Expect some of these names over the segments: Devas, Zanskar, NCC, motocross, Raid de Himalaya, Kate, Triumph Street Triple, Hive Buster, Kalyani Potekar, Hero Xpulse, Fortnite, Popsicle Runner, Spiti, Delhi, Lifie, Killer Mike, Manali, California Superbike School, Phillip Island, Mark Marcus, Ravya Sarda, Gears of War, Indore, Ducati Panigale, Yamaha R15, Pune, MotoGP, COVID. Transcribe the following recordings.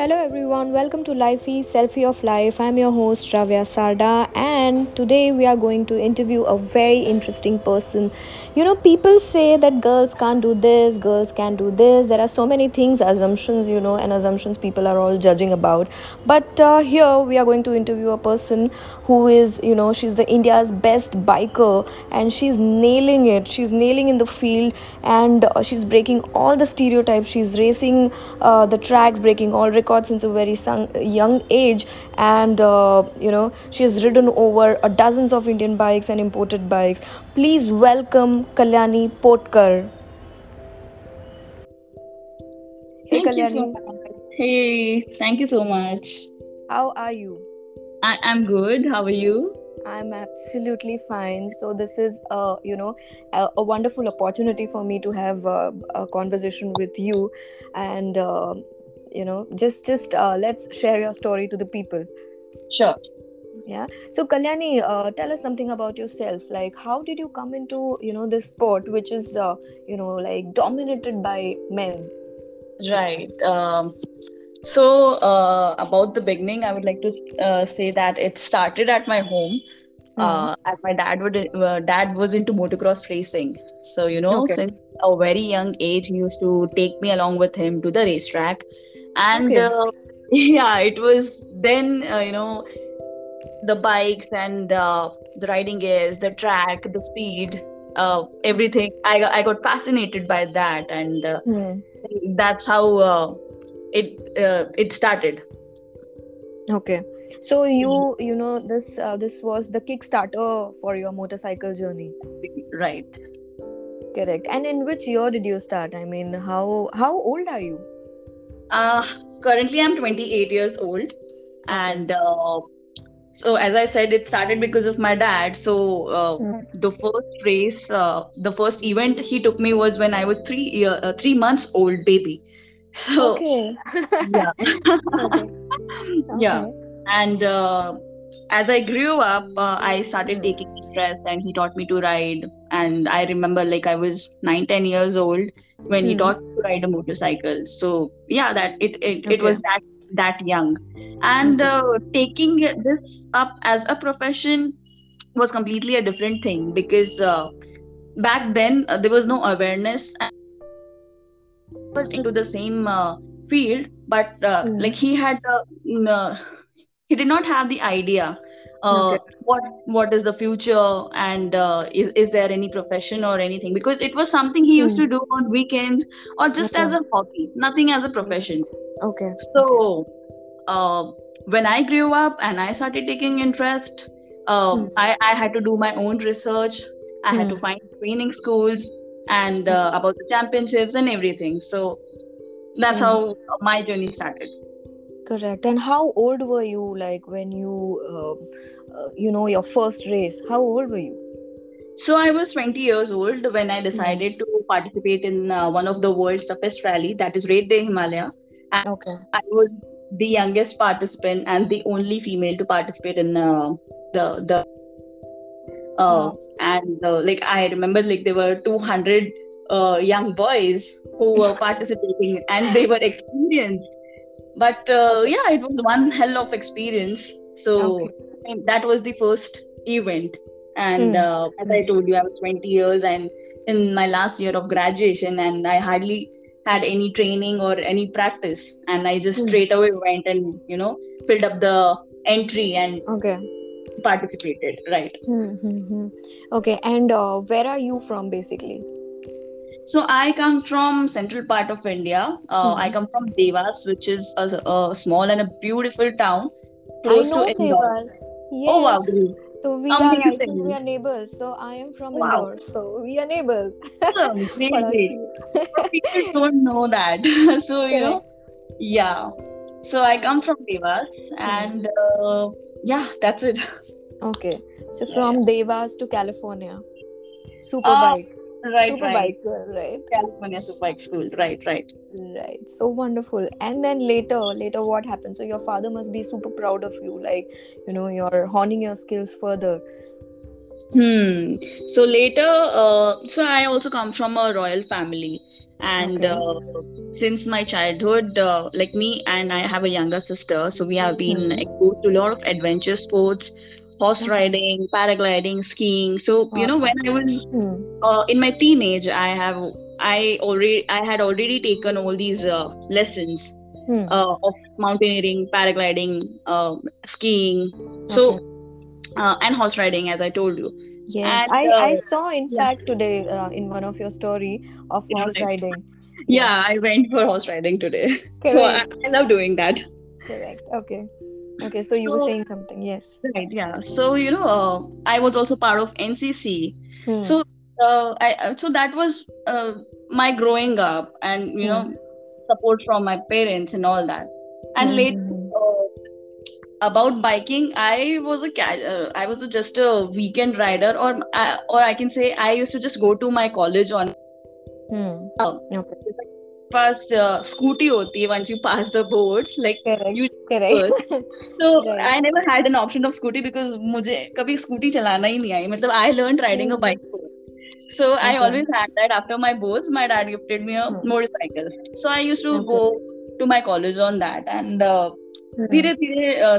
Hello everyone, welcome to Lifie, Selfie of Life. I'm your host Ravya Sarda, and today we are going to interview a very interesting person. You know, people say that girls can't do this, girls can do this. There are so many things, assumptions, you know, and assumptions people are all judging about. But here we are going to interview a person who is, you know, she's the India's best biker and she's nailing it. She's nailing in the field and she's breaking all the stereotypes. She's racing the tracks, breaking all records since a very young age, and you know, she has ridden over dozens of Indian bikes and imported bikes. Please welcome Kalyani Potekar. Hey Kalyani. Hey, thank you so much. How are you? I'm good. How are you? I'm absolutely fine. So this is, you know, a wonderful opportunity for me to have a conversation with you, and you know, just let's share your story to the people. Sure. Yeah. So Kalyani, tell us something about yourself. Like, how did you come into, you know, this sport, which is, you know, like dominated by men? Right. So about the beginning, I would like to say that it started at my home. As my dad was into motocross racing, so you know, since a very young age, he used to take me along with him to the racetrack. And yeah, it was then, you know, the bikes and the riding gears, the track, the speed, everything. I got fascinated by that, and that's how it started. Okay, so you know, this was the Kickstarter for your motorcycle journey. Right. Correct. And in which year did you start? I mean, how old are you? Currently I'm 28 years old, and so as I said, it started because of my dad. So the first race, the first event he took me was when I was 3 months old baby. So yeah. Yeah. And as I grew up, I started taking interest, and he taught me to ride. And I remember, like, I was 9-10 years old when he taught me to ride a motorcycle. So yeah, that it was that young. And taking this up as a profession was completely a different thing, because back then there was no awareness. I was into the same field, but like, he had he did not have the idea what is the future, and is there any profession or anything, because it was something he used to do on weekends or just as a hobby, nothing as a profession. So when I grew up and I started taking interest, I had to do my own research. I had to find training schools and about the championships and everything. So that's how my journey started. Correct. And how old were you, like, when you, you know, your first race? How old were you? So I was 20 years old when I decided to participate in one of the world's toughest rally, that is Raid de Himalaya. And I was the youngest participant and the only female to participate in and like, I remember, like, there were 200 young boys who were participating, and they were experienced, but yeah, it was one hell of experience. So that was the first event, and as I told you, I was 20 years and in my last year of graduation, and I hardly had any training or any practice, and I just straight away went and, you know, filled up the entry and participated. Right. Okay. And where are you from, basically? So I come from central part of India. I come from Devas, which is a small and a beautiful town close to Indore. Yes. Oh wow! So we are, I think we are neighbors. So I am from Indore. So we are neighbors. Really? People don't know that. So you know, yeah. So I come from Devas, and yeah, that's it. Okay. So from Devas to California Superbike. Right. California Superbike School. Right. So wonderful. And then later what happened? So your father must be super proud of you, like, you know, you're honing your skills further. So later, so I also come from a royal family, and since my childhood, like me and I have a younger sister, so we have been exposed to a lot of adventure sports, horse riding, paragliding, skiing. So you know, when I was in my teenage, I had already taken all these lessons of mountaineering, paragliding, skiing. So. And horse riding, as I told you. Yes, and, I saw in fact today in one of your story of horse riding. Yeah, I went for horse riding today. Correct. So I love doing that. Correct. Okay. So you were saying something. Yes. Right. Yeah. So you know, I was also part of NCC. So that was my growing up, and you know, support from my parents and all that. And later. About biking, I was just a weekend rider, or I can say I used to just go to my college on. Pass scooty hoti once you pass the boards, like So I never had an option of scooty because मुझे कभी scooty चलाना ही नहीं आई. मतलब I learned riding a bike. So I always had that. After my boards, my dad gifted me a motorcycle. So I used to go to my college on that, and. Dheere,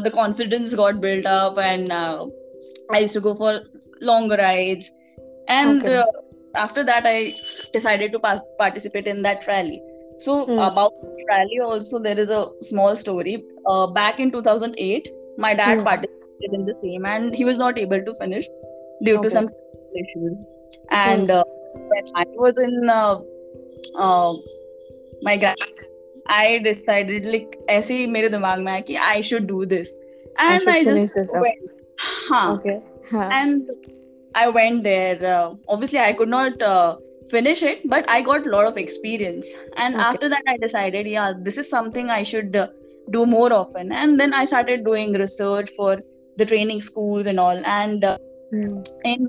the confidence got built up, and I used to go for long rides. And after that, I decided to participate in that rally. So about rally also, there is a small story. Back in 2008, my dad participated in the same, and he was not able to finish due to some issues. And when I was in my grandma's, I decided, like, ऐसे ही मेरे दिमाग में आया कि I should do this, and I just went. And I went there. Obviously, I could not finish it, but I got a lot of experience. And after that, I decided, yeah, this is something I should do more often. And then I started doing research for the training schools and all. And in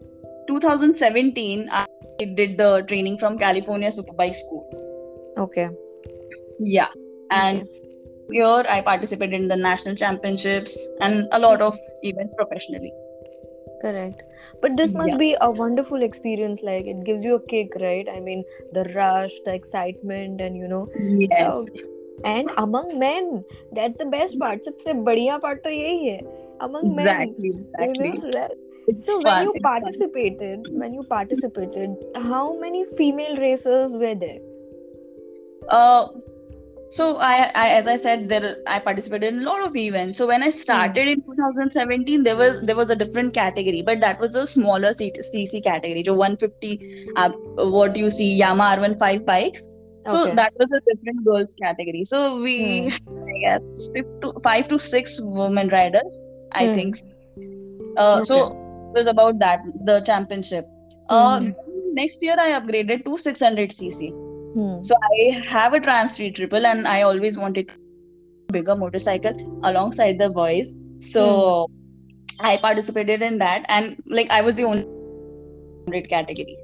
2017, I did the training from California Superbike School. Okay. Yeah, and here I participated in the national championships and a lot of events professionally. Correct. But this must be a wonderful experience, like it gives you a kick, right? I mean, the rush, the excitement, and you know, and among men, that's the best part. सबसे बढ़िया part तो यही है, among men. Exactly. You know? So when you participated, how many female racers were there? So I as I said, I participated in a lot of events. So when I started in 2017, there was a different category, but that was a smaller CC category, so 150, what you see, Yamaha R15 bikes. So that was a different girls category. So we, I guess, 5 to 6 women riders, I think. So it was about that, the championship. Next year I upgraded to 600cc. So I have a Triumph Street Triple, and I always wanted a bigger motorcycle alongside the boys. So I participated in that, and like I was the only category.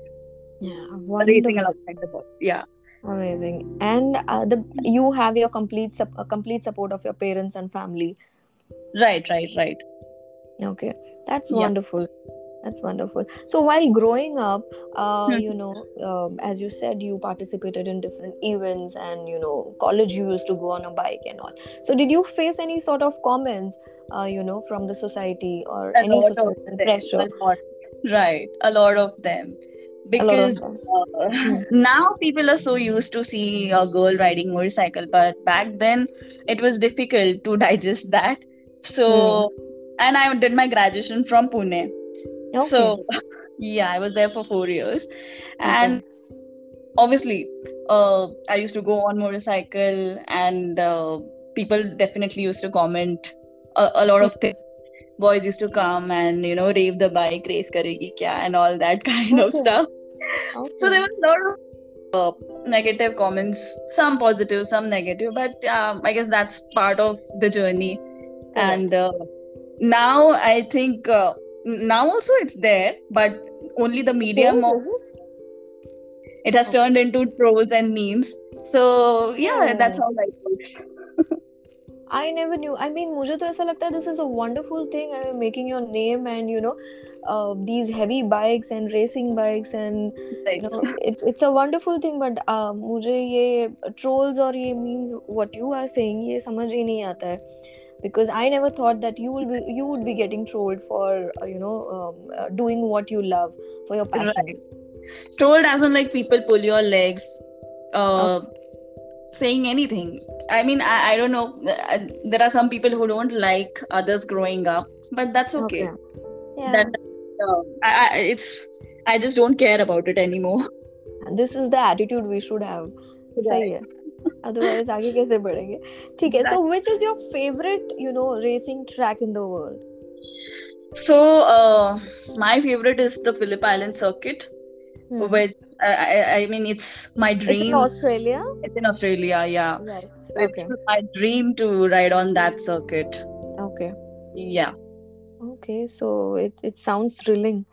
Yeah, racing alongside the boys. Yeah, amazing. And you have your complete support of your parents and family. Right. Okay, that's wonderful. That's wonderful. So while growing up, you know, as you said, you participated in different events, and you know, college you used to go on a bike and all. So did you face any sort of comments, you know, from the society or any sort of pressure? Right, a lot of them. Because now people are so used to see a girl riding motorcycle, but back then it was difficult to digest that. So, and I did my graduation from Pune. Okay. So, yeah, I was there for 4 years, and obviously, I used to go on motorcycle, and people definitely used to comment a lot of things. Boys used to come and, you know, rave the bike, race karegi kya, and all that kind of stuff. So there was a lot of negative comments, some positive, some negative, but I guess that's part of the journey. And now I think. Now also it's there, but only the medium of it has turned into trolls and memes. So yeah, that's how life works. I never knew. I mean, मुझे तो ऐसा लगता है this is a wonderful thing. I mean, making your name and you know these heavy bikes and racing bikes and right. you know it's a wonderful thing. But मुझे ये trolls और ये memes what you are saying ये समझ ही नहीं आता है. Because I never thought that you would be getting trolled for doing what you love for your passion. Right. Trolled as in like people pull your legs, saying anything. I mean, I don't know. There are some people who don't like others growing up, but that's okay. Yeah. I just don't care about it anymore. This is the attitude we should have. Right. Otherwise, आगे कैसे बढ़ेंगे? ठीक है. So, which is your favorite, racing track in the world? So, my favorite is the Phillip Island circuit. With, I mean, it's my dream. It's in Australia? It's in Australia, yeah. Yes. Okay. It's my dream to ride on that circuit. Okay. Yeah. Okay. So, it sounds thrilling.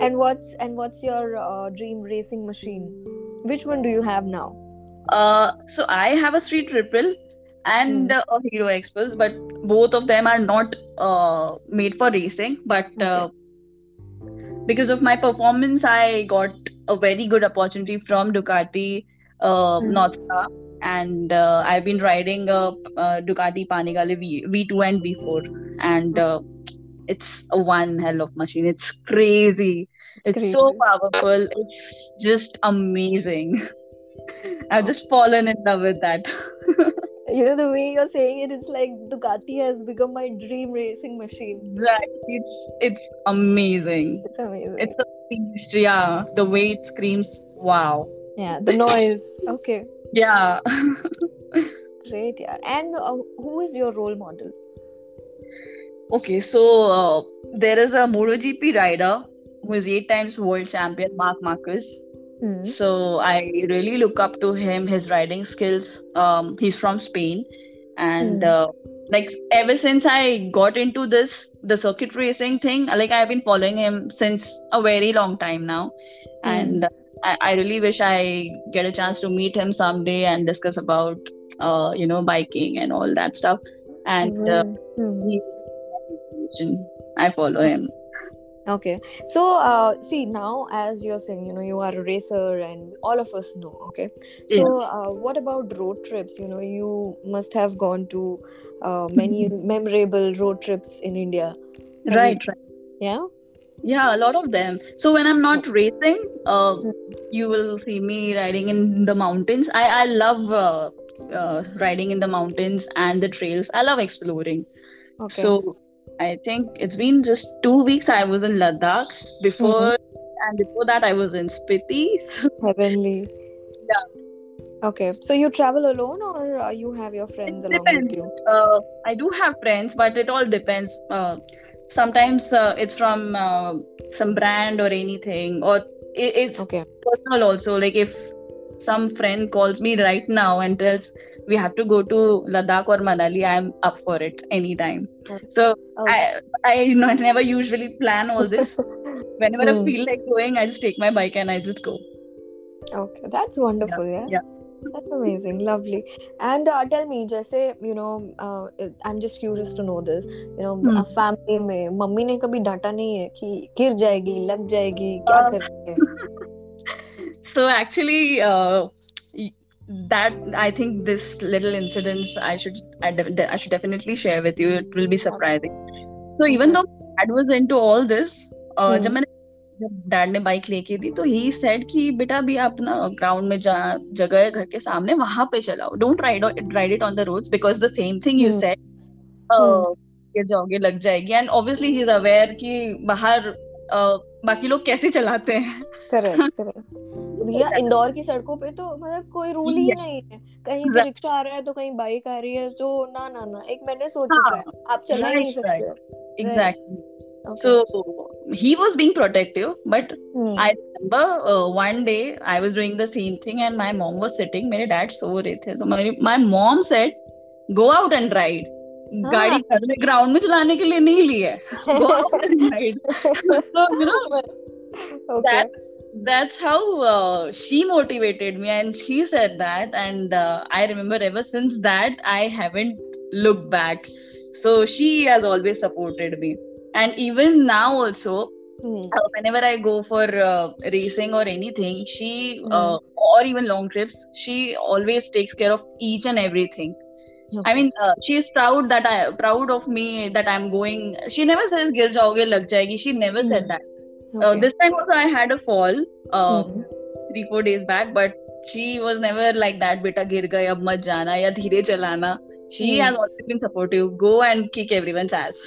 And what's your dream racing machine? Which one do you have now? So I have a Street Triple and a Hero Xpulse, but both of them are not made for racing. But because of my performance, I got a very good opportunity from Ducati North Star, and I've been riding a Ducati Panigale V2 and V4, and it's one hell of machine. It's crazy. It's so powerful. It's just amazing. I've just fallen in love with that. The way you're saying it, it's like Ducati has become my dream racing machine. Right. It's amazing. It's amazing. It's a beast, yeah. The way it screams, wow. Yeah, the noise. Okay. Yeah. Great, yeah. And who is your role model? Okay, so there is a MotoGP rider who is 8 times world champion, Mark Marcus. So I really look up to him, his riding skills. He's from Spain. And ever since I got into the circuit racing thing, I've been following him since a very long time now. And I really wish I get a chance to meet him someday and discuss about, biking and all that stuff. And I follow him. Okay, so see, now as you're saying, you are a racer and all of us know, okay? So what about road trips? You must have gone to many memorable road trips in India. Right. Yeah? Yeah, a lot of them. So when I'm not racing, you will see me riding in the mountains. I love riding in the mountains and the trails. I love exploring. Okay. So I think it's been just 2 weeks I was in Ladakh before that I was in Spiti. Heavenly. Yeah. Okay. So you travel alone or you have your friends along with you? I do have friends, but it all depends. Sometimes it's from some brand or anything, or it's personal also. Like if some friend calls me right now and tells we have to go to Ladakh or Manali, I'm up for it anytime. So I never usually plan all this. Whenever I feel like going, I just take my bike and I just go. Okay, that's wonderful. Yeah. That's amazing, lovely. And tell me, जैसे I'm just curious to know this. Family में mummy ने कभी डांटा नहीं है कि गिर जाएगी, लग जाएगी, क्या करेंगे? So actually, that I think this little incident I should definitely share with you. It will be surprising. So even though Dad was into all this, जब Dad ने bike लेके दी, तो he said कि बेटा भी आप ना ground में जहाँ जगह है घर के सामने वहाँ पे चलाओ. Don't ride it on the roads because the same thing you said. गिर जाओगे, लग जाएगी. And obviously he's aware कि बाहर बाकी लोग कैसे चलाते हैं. Correct. भैया इंदौर की सड़कों पे तो मतलब कोई रूल ही नहीं है. कहीं से रिक्शा आ रहा है तो कहीं बाइक आ रही है, तो ना एक मैंने सोच चुका है, आप चला ही नहीं सकते. Exactly. So he was being protective, but I remember one day I was doing the same thing and my mom was sitting, मेरे डैड सो रहे थे, तो my mom said go out and ride. गाड़ी घर में ग्राउंड में चलाने के लिए नहीं ली है. Go out and ride. So, That's how she motivated me, and she said that, and I remember ever since that I haven't looked back. So she has always supported me, and even now also, whenever I go for racing or anything, she or even long trips, she always takes care of each and everything. Okay. I mean, she is proud that proud of me that I'm going. She never says "gir jaoge, lag jayegi." She never said that. Okay. This time also I had a fall 3-4 days back, but she was never like that, beta gir gaye ab mat jana ya dheere chalana. She has always been supportive. Go and kick everyone's ass.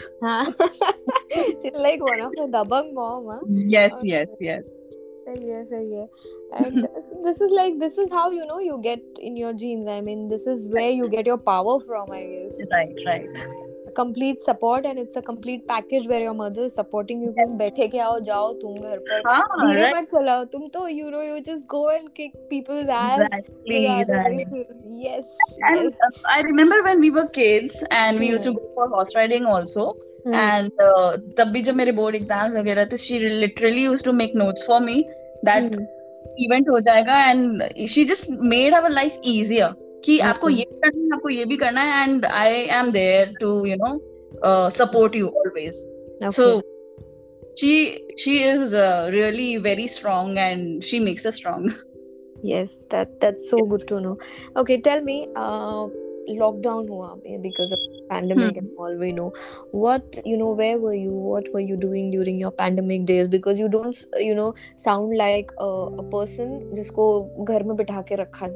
She's like one of the dabang mom, huh? Yes, okay. Yes. Yes. And this is how you know you get in your genes. I mean, this is where you get your power from, I guess. Right. Complete support, and it's a complete package where your mother is supporting you. तुम बैठे के आओ जाओ तुम घर पर धीरे मत चलाओ तुम तो you know you just go and kick people's ass. Exactly. Yes. I remember when we were kids and we used to go for horse riding also. And तब भी जब मेरे board exams वगैरह थे, she literally used to make notes for me that event हो जाएगा, and she just made our life easier. कि आपको ये करना है, आपको ये भी करना है, and I am there to you know support you always. Okay. So she is really very strong, and she makes us strong. Yes, that's so good to know. Okay, tell me, lockdown हुआ because of pandemic and all we know. What you know? Where were you? What were you doing during your pandemic days? Because you don't sound like a person जिसको घर में बिठा के रखा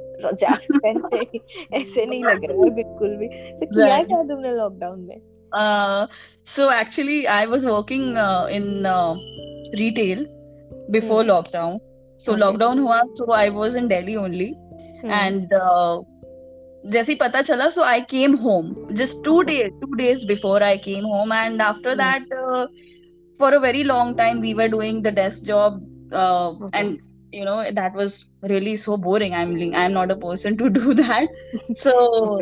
जा सकता है. ऐसे नहीं लग रहा है बिल्कुल भी. So क्या किया तुमने lockdown में? So actually I was working in retail before lockdown. So lockdown हुआ, so I was in Delhi only, and जैसे ही पता चला, so I came home just two days before I came home, and after that for a very long time we were doing the desk job and you know that was really so boring. I'm not a person to do that, so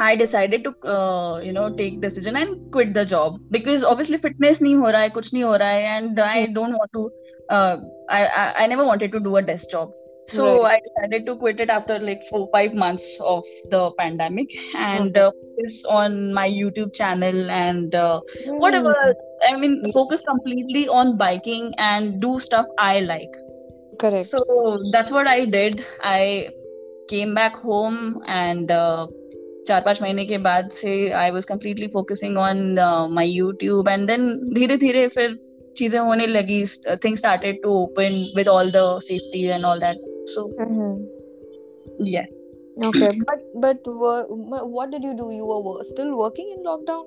I decided to take decision and quit the job, because obviously fitness nahi ho raha hai, kuch nahi ho raha hai, and I don't want to I never wanted to do a desk job. So right. I decided to quit it after like 4-5 months of the pandemic, and focus on my YouTube channel and whatever. I mean, focus completely on biking and do stuff I like. Correct. So that's what I did. I came back home, and 4-5 महीने के बाद से I was completely focusing on my YouTube, and then धीरे-धीरे फिर चीजें होने लगी. Things started to open with all the safety and all that. So yeah, okay. But what did you do? You were still working in lockdown?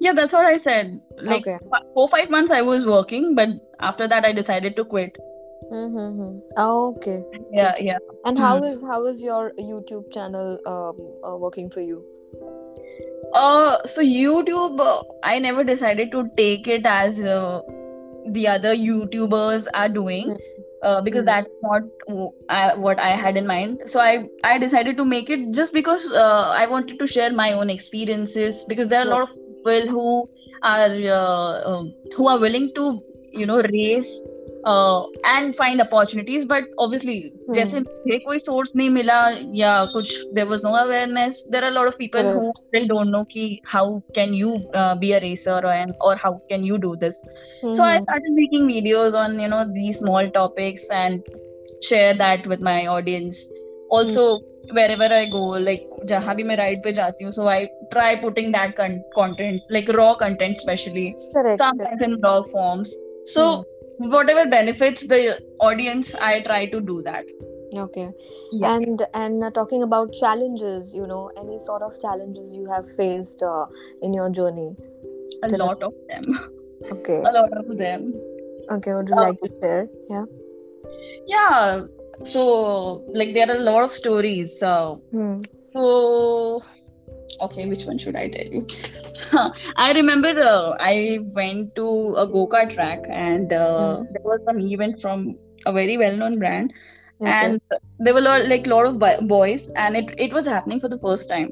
Yeah, that's what I said. Like 4-5 months I was working, but after that I decided to quit. Okay. Yeah, okay. Yeah. And how is your YouTube channel working for you? So YouTube, I never decided to take it as the other YouTubers are doing. Because that's not what I had in mind. So I decided to make it just because I wanted to share my own experiences, because there are a lot of people who are willing to race and find opportunities, but obviously जैसे मुझे कोई source नहीं मिला या कुछ, there was no awareness. There are a lot of people who still don't know कि how can you be a racer or how can you do this. So I started making videos on these small topics and share that with my audience. Also wherever I go, like जहाँ भी मैं ride पे जाती हूँ, so I try putting that content, like raw content especially, sometimes in raw forms. So whatever benefits the audience, I try to do that. Okay. Yeah. And talking about challenges, any sort of challenges you have faced in your journey? A lot of them. Okay, would you like to share? Yeah. So like there are a lot of stories. So okay, which one should I tell you? I remember I went to a go-kart track, and there was some event from a very well-known brand, and there were a lot of boys, and it was happening for the first time,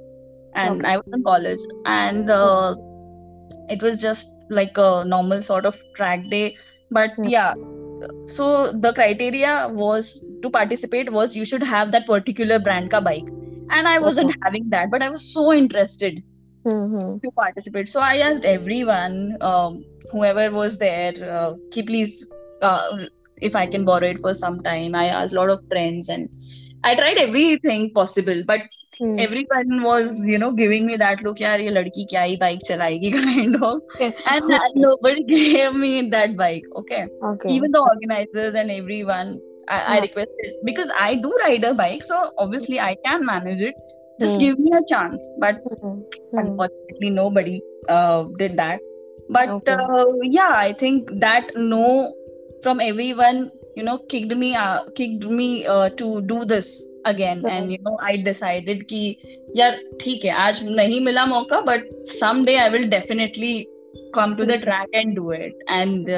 and I was in college, and it was just like a normal sort of track day, but so the criteria was to participate was you should have that particular brand ka bike, and I wasn't having that, but I was so interested to participate. So I asked everyone, whoever was there, ki please, if I can borrow it for some time. I asked a lot of friends, and I tried everything possible, but everyone was, you know, giving me that look, yaar, ye ladki kya hi bike chalayegi kind of. And nobody gave me that bike. Okay. Even the organizers and everyone, I requested, because I do ride a bike, so obviously I can manage it. Just give me a chance. But unfortunately, nobody did that. But yeah, I think that no from everyone, you know, kicked me to do this again. Okay. And you know, I decided ki yaar theek hai, aaj nahi mila mauka, but someday I will definitely come to the track and do it. And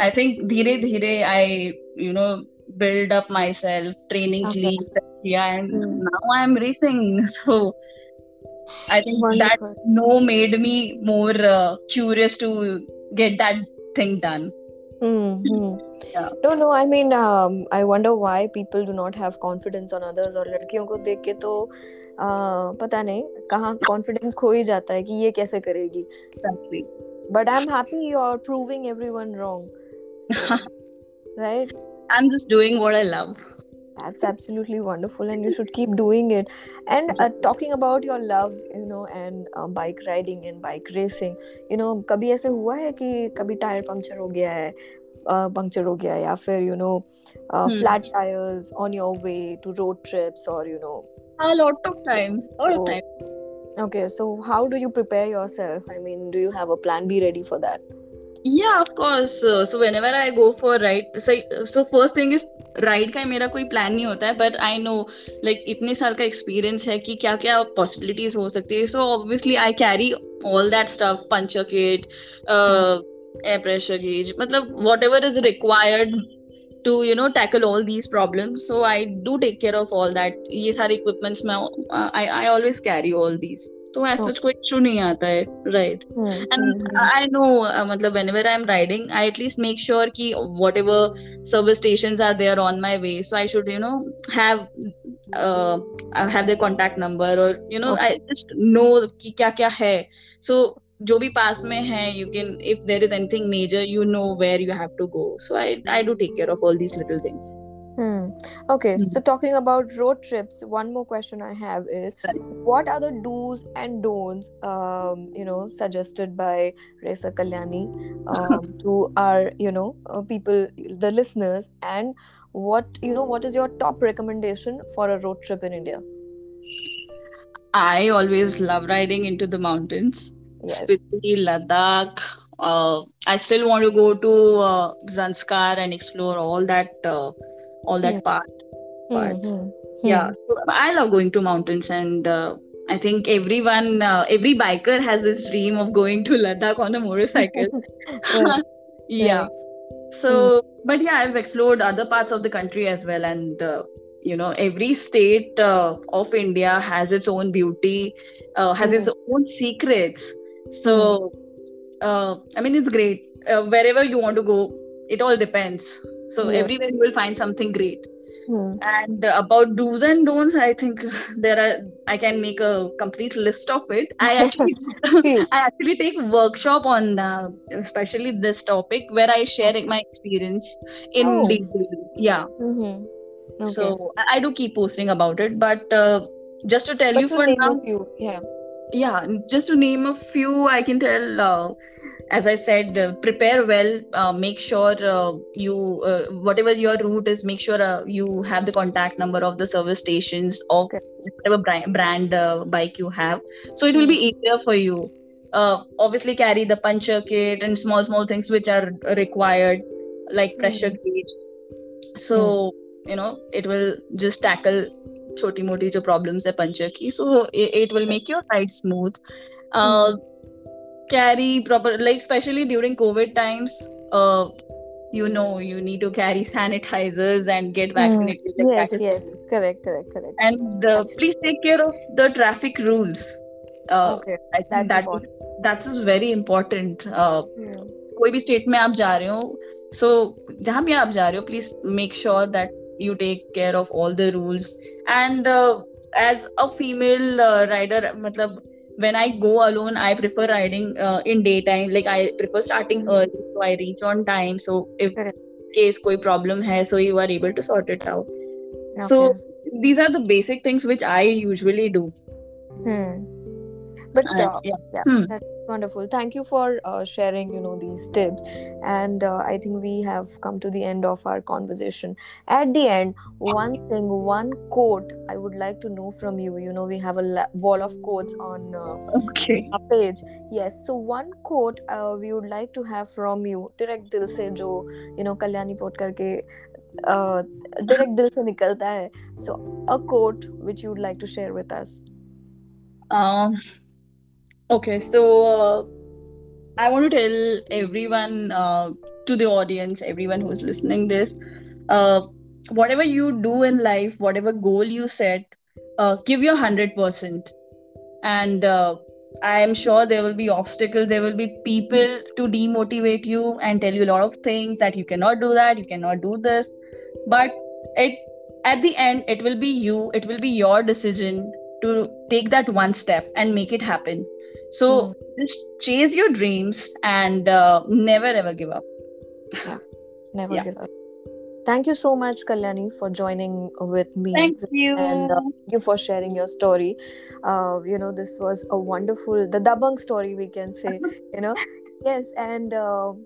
I think dheere I, you know, build up myself, training sleep, and now I am racing. So I think wonderful. That no made me more curious to get that thing done. No, I mean, I wonder why people do not have confidence on others. और लड़कियों को देख के तो पता नहीं कहाँ confidence खो ही जाता है कि ये कैसे करेगी. Exactly. But I'm happy you're proving everyone wrong. So, right? I'm just doing what I love. That's absolutely wonderful, and you should keep doing it. And talking about your love, you know, and bike riding and bike racing, you know, कभी ऐसे हुआ है कि कभी tyre puncture हो गया है, या फिर you know, flat tires on your way to road trips, or you know, a lot of time. Okay, so how do you prepare yourself? I mean, do you have a plan B ready for that? Yeah, of course. So whenever I go for a ride, so first thing is, ride का मेरा कोई plan नहीं होता है, but I know like इतने साल का experience है कि क्या क्या पॉसिबिलिटीज हो सकती है. So obviously I carry all that stuff, puncture kit, air pressure gauge, मतलब whatever is required to you know tackle all these problem. So I do take care of all that. ये सारे equipments मैं I always carry all these. तो ऐसा कोई issue नहीं आता है, राइट. एंड आई नो, मतलब whenever I am riding, I at least make sure कि whatever service stations are there on my way, so I should, you know, have their contact number, और you know I just know कि क्या क्या है. सो जो भी पास में है, you can, if there is anything major, you know where you have to go. So I do take care of all these little things. Okay, so talking about road trips, one more question I have is, what are the do's and don'ts, you know, suggested by Racer Kalyani to our, you know, people, the listeners, and what, you know, what is your top recommendation for a road trip in India? I always love riding into the mountains, Spiti, Ladakh. I still want to go to Zanskar and explore all that part. But so I love going to mountains, and I think everyone, every biker has this dream of going to Ladakh on a motorcycle. So, but yeah, I've explored other parts of the country as well, and you know, every state of India has its own beauty, has its own secrets. So, I mean, it's great. Wherever you want to go, it all depends. So everywhere you will find something great. And about do's and don'ts, I think there are, I can make a complete list of it. I actually take workshop on especially this topic, where I share my experience in detail. So I do keep posting about it, but just to tell you for now, just to name a few, I can tell, as I said, prepare well, make sure you, whatever your route is, make sure you have the contact number of the service stations or whatever brand bike you have. So it will be easier for you. Obviously carry the puncture kit and small things which are required, like pressure gauge. So, you know, it will just tackle choti-moti jo problems hai puncture ki. So it will make your ride smooth. Carry proper, like especially during COVID times, you know, you need to carry sanitizers and get vaccinated. Yes, correct. And please take care of the traffic rules. I think that's very important. कोई भी state में आप जा रहे हो, So, जहाँ भी आप जा रहे हो, please make sure that you take care of all the rules. And as a female rider, मतलब when I go alone, I prefer riding in daytime. Like I prefer starting early, so I reach on time. So if case कोई problem है, so you are able to sort it out. Okay. So these are the basic things which I usually do. But that's wonderful. Thank you for sharing, these tips. And I think we have come to the end of our conversation. At the end, one quote I would like to know from you. We have a wall of quotes on our page. Yes. So one quote we would like to have from you, direct dil se, jo Kalyani Potekar ke direct dil se nikalta hai. So a quote which you would like to share with us. Okay, so I want to tell everyone, to the audience, everyone who's listening this, whatever you do in life, whatever goal you set, give your 100%. And I am sure there will be obstacles, there will be people to demotivate you and tell you a lot of things that you cannot do that, you cannot do this. But at the end, it will be you, it will be your decision to take that one step and make it happen. So just chase your dreams and never ever give up. Never give up. Thank you so much, Kalyani, for joining with me. Thank you. And thank you for sharing your story. This was a wonderful, the Dabang story we can say, Yes, and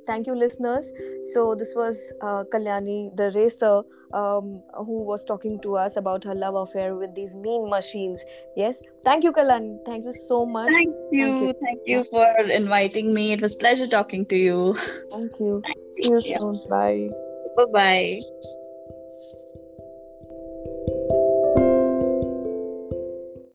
thank you, listeners. So this was Kalyani, the racer, who was talking to us about her love affair with these mean machines. Yes, thank you, Kalyani. Thank you so much. Thank you. Thank you for inviting me. It was a pleasure talking to you. Thank you. See you soon. Bye. Bye-bye.